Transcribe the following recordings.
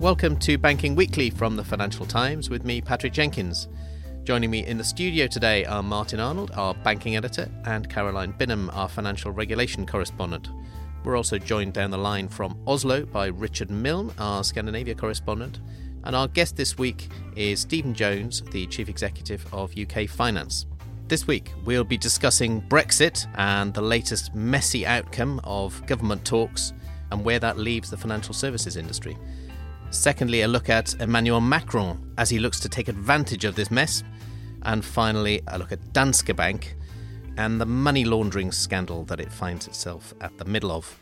Welcome to Banking Weekly from the Financial Times with me, Patrick Jenkins. Joining me in the studio today are Martin Arnold, our banking editor, and Caroline Binham, our financial regulation correspondent. We're also joined down the line from Oslo by Richard Milne, our Scandinavia correspondent. And our guest this week is Stephen Jones, the Chief Executive of UK Finance. This week, we'll be discussing Brexit and the latest messy outcome of government talks and where that leaves the financial services industry. Secondly, a look at Emmanuel Macron as he looks to take advantage of this mess. And finally, a look at Danske Bank and the money laundering scandal that it finds itself at the middle of.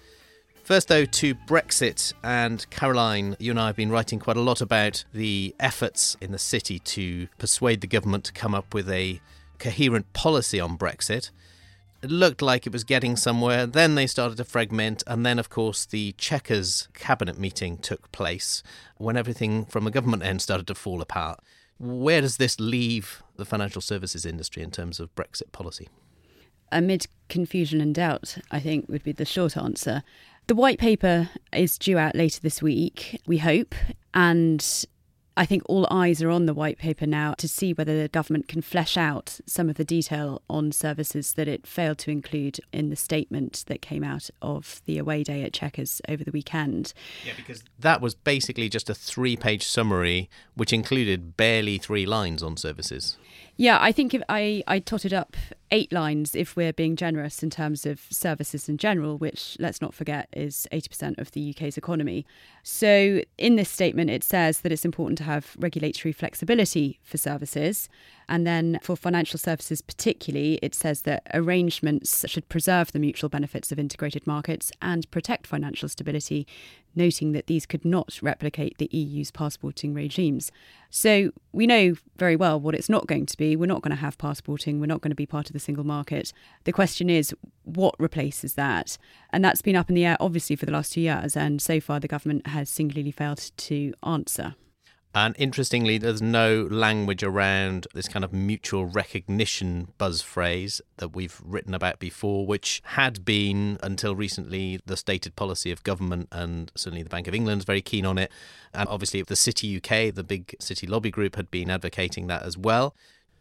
First, though, to Brexit. And Caroline, you and I have been writing quite a lot about the efforts in the city to persuade the government to come up with a coherent policy on Brexit. It looked like it was getting somewhere. Then they started to fragment. And then, of course, the Chequers cabinet meeting took place when everything from a government end started to fall apart. Where does this leave the financial services industry in terms of Brexit policy? Amid confusion and doubt, I think, would be the short answer. The white paper is due out later this week, we hope, and I think all eyes are on the white paper now to see whether the government can flesh out some of the detail on services that it failed to include in the statement that came out of the away day at Chequers over the weekend. Yeah, because that was basically just a 3-page summary, which included barely 3 lines on services. Yeah, I think if I totted up 8 lines if we're being generous in terms of services in general, which, let's not forget, is 80% of the UK's economy. So in this statement, it says that it's important to have regulatory flexibility for services. And then for financial services particularly, it says that arrangements should preserve the mutual benefits of integrated markets and protect financial stability, noting that these could not replicate the EU's passporting regimes. So we know very well what it's not going to be. We're not going to have passporting. We're not going to be part of the single market. The question is, what replaces that? And that's been up in the air, obviously, for the last 2 years. And so far, the government has singularly failed to answer. And interestingly, there's no language around this kind of mutual recognition buzz phrase that we've written about before, which had been, until recently, the stated policy of government, and certainly the Bank of England is very keen on it. And obviously the City UK, the big city lobby group, had been advocating that as well,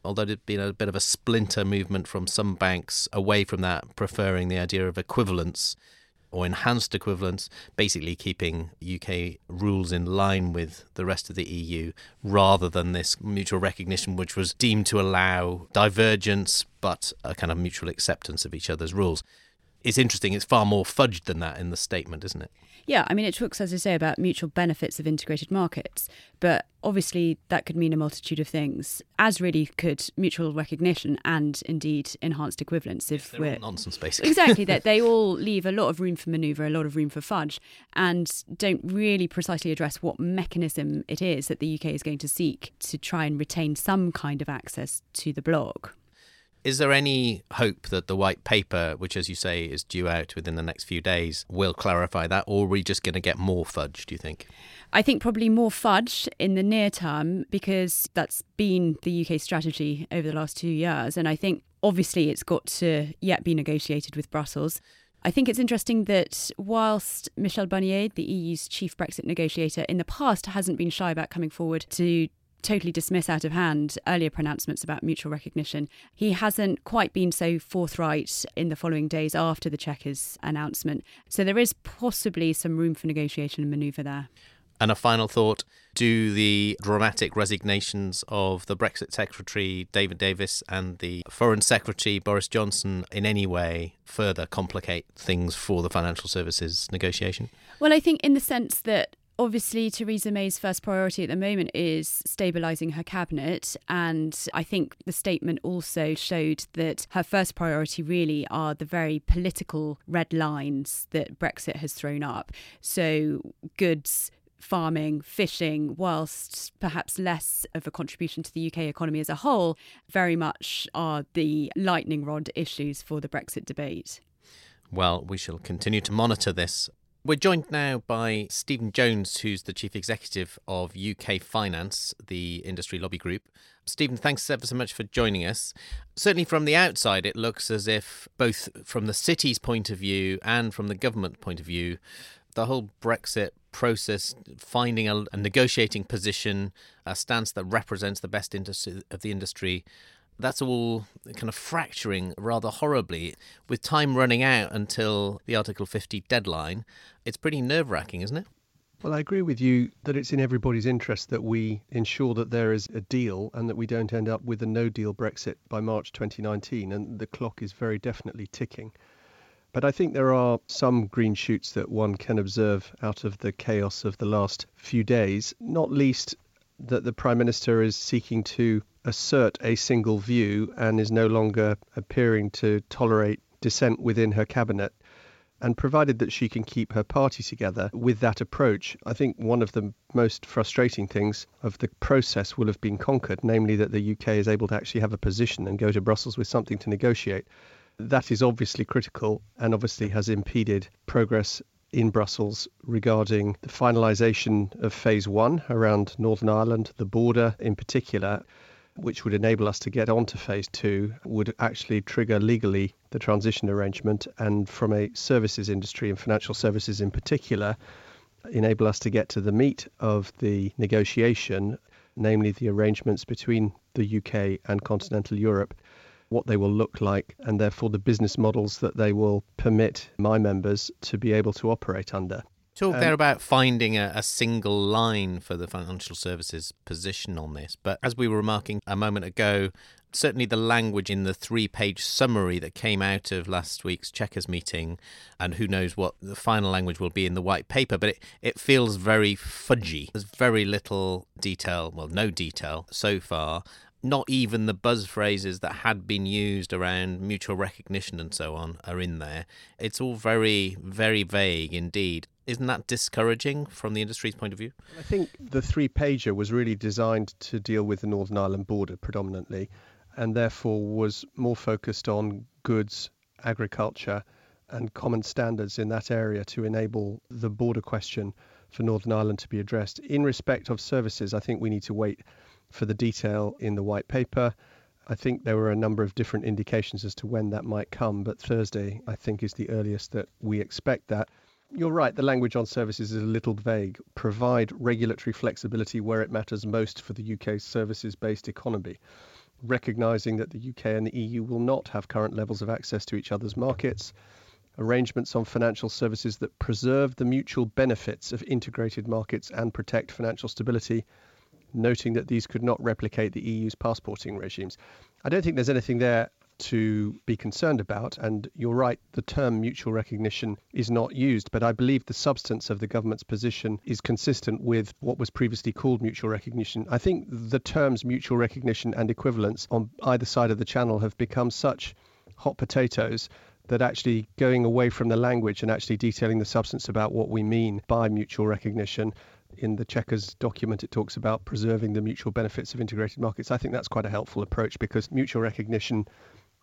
although there'd been a bit of a splinter movement from some banks away from that, preferring the idea of equivalence or enhanced equivalence, basically keeping UK rules in line with the rest of the EU, rather than this mutual recognition, which was deemed to allow divergence, but a kind of mutual acceptance of each other's rules. It's interesting, it's far more fudged than that in the statement, isn't it? Yeah, I mean, it talks, as I say, about mutual benefits of integrated markets, but obviously that could mean a multitude of things, as really could mutual recognition and indeed enhanced equivalence. If yes, we're nonsense, basically. Exactly, that they all leave a lot of room for manoeuvre, a lot of room for fudge, and don't really precisely address what mechanism it is that the UK is going to seek to try and retain some kind of access to the bloc. Is there any hope that the white paper, which, as you say, is due out within the next few days, will clarify that? Or are we just going to get more fudge, do you think? I think probably more fudge in the near term, because that's been the UK strategy over the last 2 years. And I think, obviously, it's got to yet be negotiated with Brussels. I think it's interesting that whilst Michel Barnier, the EU's chief Brexit negotiator, in the past hasn't been shy about coming forward to totally dismiss out of hand earlier pronouncements about mutual recognition, he hasn't quite been so forthright in the following days after the Chequers announcement. So there is possibly some room for negotiation and manoeuvre there. And a final thought, do the dramatic resignations of the Brexit Secretary, David Davis, and the Foreign Secretary, Boris Johnson, in any way further complicate things for the financial services negotiation? Well, I think in the sense that Obviously, Theresa May's first priority at the moment is stabilising her cabinet, and I think the statement also showed that her first priority really are the very political red lines that Brexit has thrown up. So goods, farming, fishing, whilst perhaps less of a contribution to the UK economy as a whole, very much are the lightning rod issues for the Brexit debate. Well, we shall continue to monitor this. We're joined now by Stephen Jones, who's the Chief Executive of UK Finance, the industry lobby group. Stephen, thanks ever so much for joining us. Certainly from the outside, it looks as if both from the city's point of view and from the government point of view, the whole Brexit process, finding a negotiating position, a stance that represents the best interests of the industry, that's all kind of fracturing rather horribly. With time running out until the Article 50 deadline, it's pretty nerve-wracking, isn't it? Well, I agree with you that it's in everybody's interest that we ensure that there is a deal and that we don't end up with a no-deal Brexit by March 2019, and the clock is very definitely ticking. But I think there are some green shoots that one can observe out of the chaos of the last few days, not least that the Prime Minister is seeking to assert a single view and is no longer appearing to tolerate dissent within her cabinet. And provided that she can keep her party together with that approach, I think one of the most frustrating things of the process will have been conquered, namely that the UK is able to actually have a position and go to Brussels with something to negotiate. That is obviously critical and obviously has impeded progress in Brussels regarding the finalisation of Phase 1 around Northern Ireland, the border in particular, which would enable us to get on to Phase 2, would actually trigger legally the transition arrangement and from a services industry and financial services in particular, enable us to get to the meat of the negotiation, namely the arrangements between the UK and continental Europe, what they will look like, and therefore the business models that they will permit my members to be able to operate under. Talk there about finding a single line for the financial services position on this. But as we were remarking a moment ago, certainly the language in the 3-page summary that came out of last week's Chequers meeting, and who knows what the final language will be in the white paper, but it feels very fudgy. There's very little detail, well, no detail so far. Not even the buzz phrases that had been used around mutual recognition and so on are in there. It's all very, very vague indeed. Isn't that discouraging from the industry's point of view? I think the 3-pager was really designed to deal with the Northern Ireland border predominantly, and therefore was more focused on goods, agriculture and common standards in that area to enable the border question for Northern Ireland to be addressed. In respect of services, I think we need to wait for the detail in the white paper. I think there were a number of different indications as to when that might come, but Thursday, I think, is the earliest that we expect that. You're right, the language on services is a little vague. Provide regulatory flexibility where it matters most for the UK's services-based economy, recognising that the UK and the EU will not have current levels of access to each other's markets, arrangements on financial services that preserve the mutual benefits of integrated markets and protect financial stability, noting that these could not replicate the EU's passporting regimes. I don't think there's anything there to be concerned about, and you're right, the term mutual recognition is not used, but I believe the substance of the government's position is consistent with what was previously called mutual recognition. I think the terms mutual recognition and equivalence on either side of the channel have become such hot potatoes that actually going away from the language and actually detailing the substance about what we mean by mutual recognition. In the Chequers document, it talks about preserving the mutual benefits of integrated markets. I think that's quite a helpful approach because mutual recognition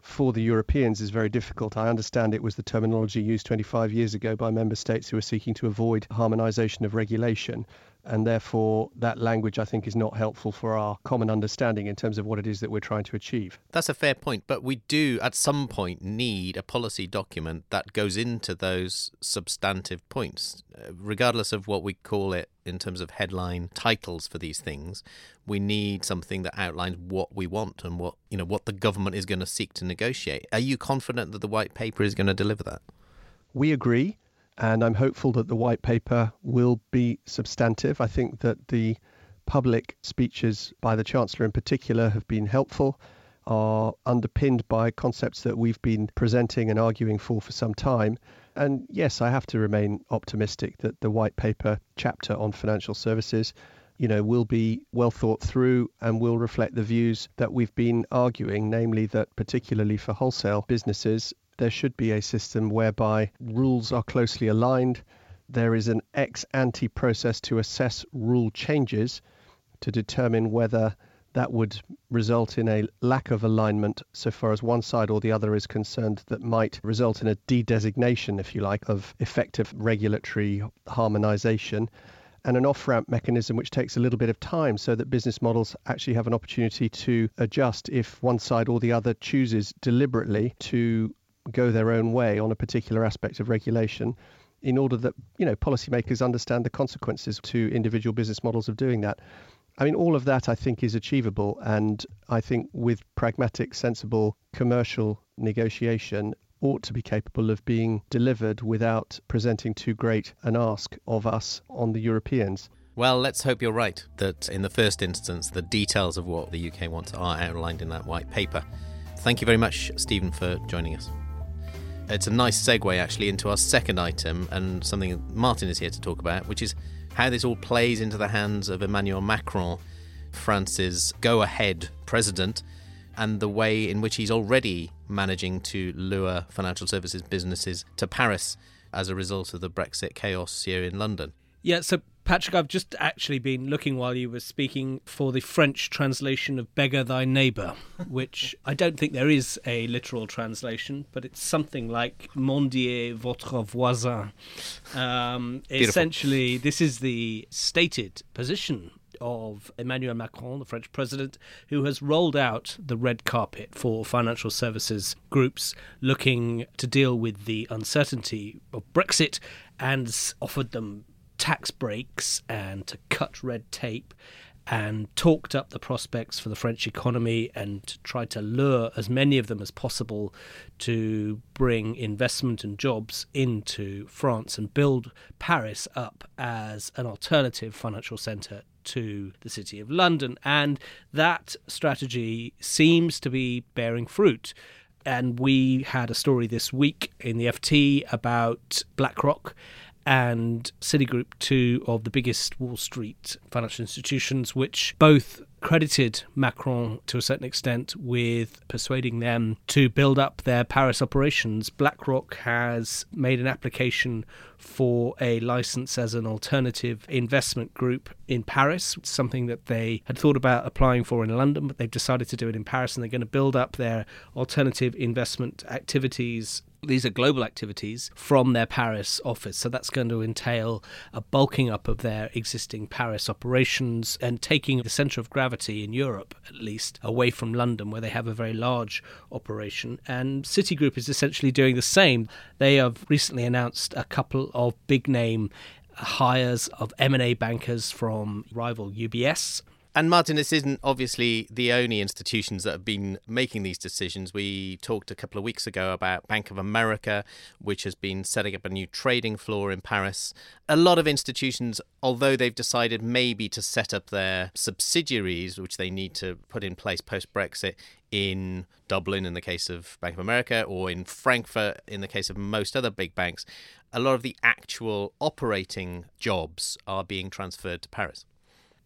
for the Europeans is very difficult. I understand it was the terminology used 25 years ago by member states who were seeking to avoid harmonisation of regulation. And therefore, that language, I think, is not helpful for our common understanding in terms of what it is that we're trying to achieve. That's a fair point. But we do, at some point, need a policy document that goes into those substantive points. Regardless of what we call it in terms of headline titles for these things, we need something that outlines what we want and what the government is going to seek to negotiate. Are you confident that the white paper is going to deliver that? We agree. And I'm hopeful that the white paper will be substantive. I think that the public speeches by the Chancellor in particular have been helpful, are underpinned by concepts that we've been presenting and arguing for some time, And yes, I have to remain optimistic that the white paper chapter on financial services, you know, will be well thought through and will reflect the views that we've been arguing, namely that particularly for wholesale businesses, there should be a system whereby rules are closely aligned. There is an ex ante process to assess rule changes to determine whether that would result in a lack of alignment so far as one side or the other is concerned that might result in a de-designation, if you like, of effective regulatory harmonization, and an off-ramp mechanism which takes a little bit of time so that business models actually have an opportunity to adjust if one side or the other chooses deliberately to go their own way on a particular aspect of regulation, in order that, you know, policymakers understand the consequences to individual business models of doing that. I mean, all of that, I think, is achievable. And I think with pragmatic, sensible commercial negotiation ought to be capable of being delivered without presenting too great an ask of us on the Europeans. Well, let's hope you're right, that in the first instance, the details of what the UK wants are outlined in that white paper. Thank you very much, Stephen, for joining us. It's a nice segue, actually, into our second item and something Martin is here to talk about, which is how this all plays into the hands of Emmanuel Macron, France's go-ahead president, and the way in which he's already managing to lure financial services businesses to Paris as a result of the Brexit chaos here in London. Yeah, so Patrick, I've just actually been looking while you were speaking for the French translation of Beggar Thy Neighbour, which I don't think there is a literal translation, but it's something like Mendier votre voisin. Essentially, this is the stated position of Emmanuel Macron, the French president, who has rolled out the red carpet for financial services groups looking to deal with the uncertainty of Brexit, and offered them tax breaks and to cut red tape, and talked up the prospects for the French economy and tried to lure as many of them as possible to bring investment and jobs into France and build Paris up as an alternative financial centre to the City of London. And that strategy seems to be bearing fruit. And we had a story this week in the FT about BlackRock and Citigroup, two of the biggest Wall Street financial institutions, which both credited Macron to a certain extent with persuading them to build up their Paris operations. BlackRock has made an application for a license as an alternative investment group in Paris, something that they had thought about applying for in London, but they've decided to do it in Paris, and they're going to build up their alternative investment activities. These are global activities from their Paris office. So that's going to entail a bulking up of their existing Paris operations and taking the centre of gravity in Europe, at least, away from London, where they have a very large operation. And Citigroup is essentially doing the same. They have recently announced a couple of big-name hires of M&A bankers from rival UBS. And Martin, this isn't obviously the only institutions that have been making these decisions. We talked a couple of weeks ago about Bank of America, which has been setting up a new trading floor in Paris. A lot of institutions, although they've decided maybe to set up their subsidiaries, which they need to put in place post-Brexit, in Dublin in the case of Bank of America, or in Frankfurt in the case of most other big banks, a lot of the actual operating jobs are being transferred to Paris.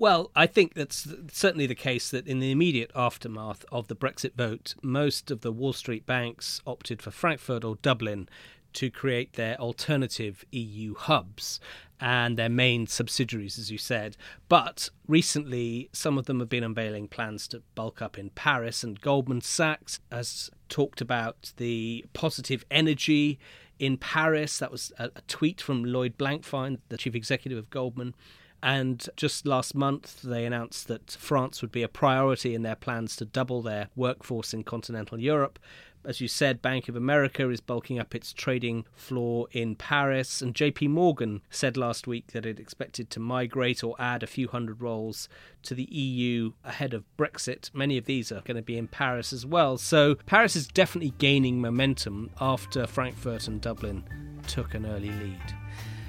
Well, I think that's certainly the case that in the immediate aftermath of the Brexit vote, most of the Wall Street banks opted for Frankfurt or Dublin to create their alternative EU hubs and their main subsidiaries, as you said. But recently, some of them have been unveiling plans to bulk up in Paris, and Goldman Sachs has talked about the positive energy in Paris. That was a tweet from Lloyd Blankfein, the chief executive of Goldman. And just last month, they announced that France would be a priority in their plans to double their workforce in continental Europe. As you said, Bank of America is bulking up its trading floor in Paris. And JP Morgan said last week that it expected to migrate or add a few hundred roles to the EU ahead of Brexit. Many of these are going to be in Paris as well. So Paris is definitely gaining momentum after Frankfurt and Dublin took an early lead.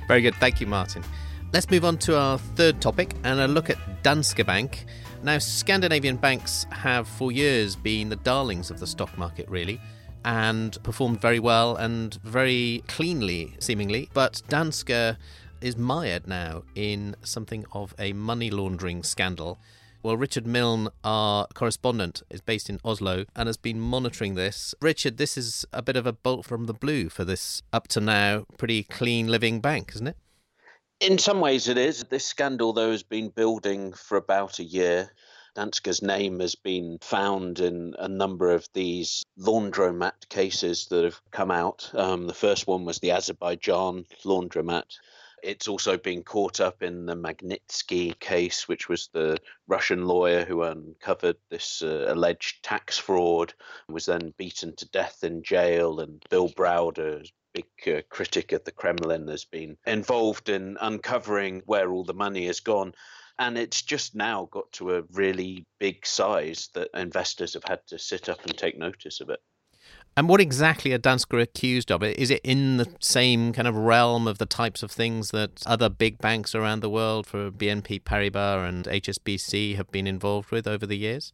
Very good. Thank you, Martin. Let's move on to our third topic and a look at Danske Bank. Now, Scandinavian banks have for years been the darlings of the stock market, really, and performed very well and very cleanly, seemingly. But Danske is mired now in something of a money laundering scandal. Well, Richard Milne, our correspondent, is based in Oslo and has been monitoring this. Richard, this is a bit of a bolt from the blue for this up to now pretty clean living bank, isn't it? In some ways it is. This scandal, though, has been building for about a year. Danske's name has been found in a number of these laundromat cases that have come out. The first one was the Azerbaijan laundromat. It's also been caught up in the Magnitsky case, which was the Russian lawyer who uncovered this alleged tax fraud, was then beaten to death in jail. And Bill Browder, a big critic of the Kremlin, has been involved in uncovering where all the money has gone. And it's just now got to a really big size that investors have had to sit up and take notice of it. And what exactly are Danske accused of? Is it in the same kind of realm of the types of things that other big banks around the world, for BNP Paribas and HSBC, have been involved with over the years?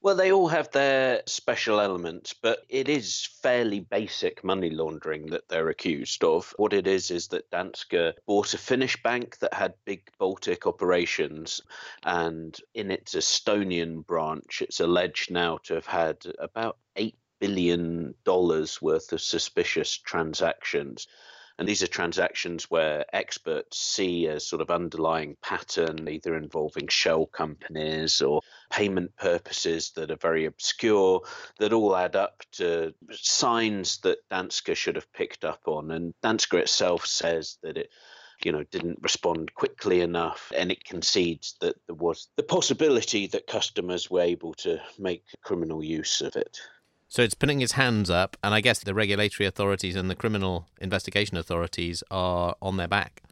Well, they all have their special elements, but it is fairly basic money laundering that they're accused of. What it is that Danske bought a Finnish bank that had big Baltic operations, and in its Estonian branch, it's alleged now to have had about $8 billion worth of suspicious transactions. And these are transactions where experts see a sort of underlying pattern, either involving shell companies or payment purposes that are very obscure, that all add up to signs that Danske should have picked up on. And Danske itself says that it didn't respond quickly enough, and it concedes that there was the possibility that customers were able to make criminal use of it. So it's putting its hands up, and I guess the regulatory authorities and the criminal investigation authorities are on their back.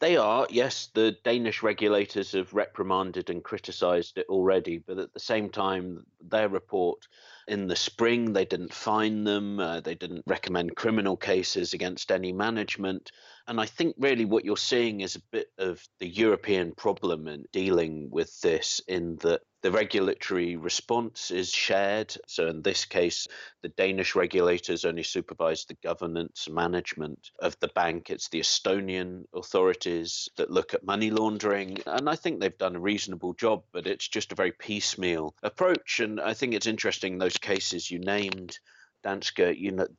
They are, yes. The Danish regulators have reprimanded and criticised it already, but at the same time, their report in the spring, they didn't fine them, they didn't recommend criminal cases against any management. And I think really what you're seeing is a bit of the European problem in dealing with this, in that the regulatory response is shared. So in this case, the Danish regulators only supervise the governance management of the bank. It's the Estonian authorities that look at money laundering. And I think they've done a reasonable job, but it's just a very piecemeal approach. And I think it's interesting, those cases you named, Danske,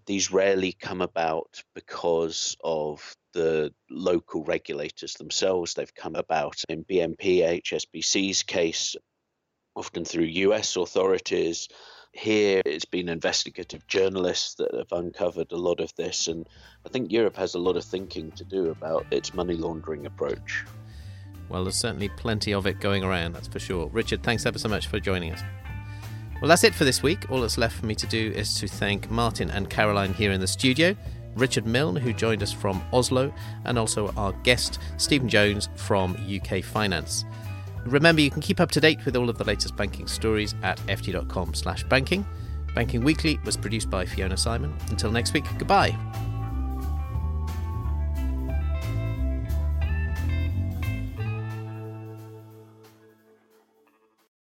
these rarely come about because of the local regulators themselves. They've come about in BNP, HSBC's case, often through US authorities. Here, it's been investigative journalists that have uncovered a lot of this, and I think Europe has a lot of thinking to do about its money laundering approach. Well, there's certainly plenty of it going around, that's for sure. Richard, thanks ever so much for joining us. Well, that's it for this week. All that's left for me to do is to thank Martin and Caroline here in the studio, Richard Milne, who joined us from Oslo, and also our guest, Stephen Jones from UK Finance. Remember, you can keep up to date with all of the latest banking stories at ft.com/banking. Banking Weekly was produced by Fiona Simon. Until next week, goodbye.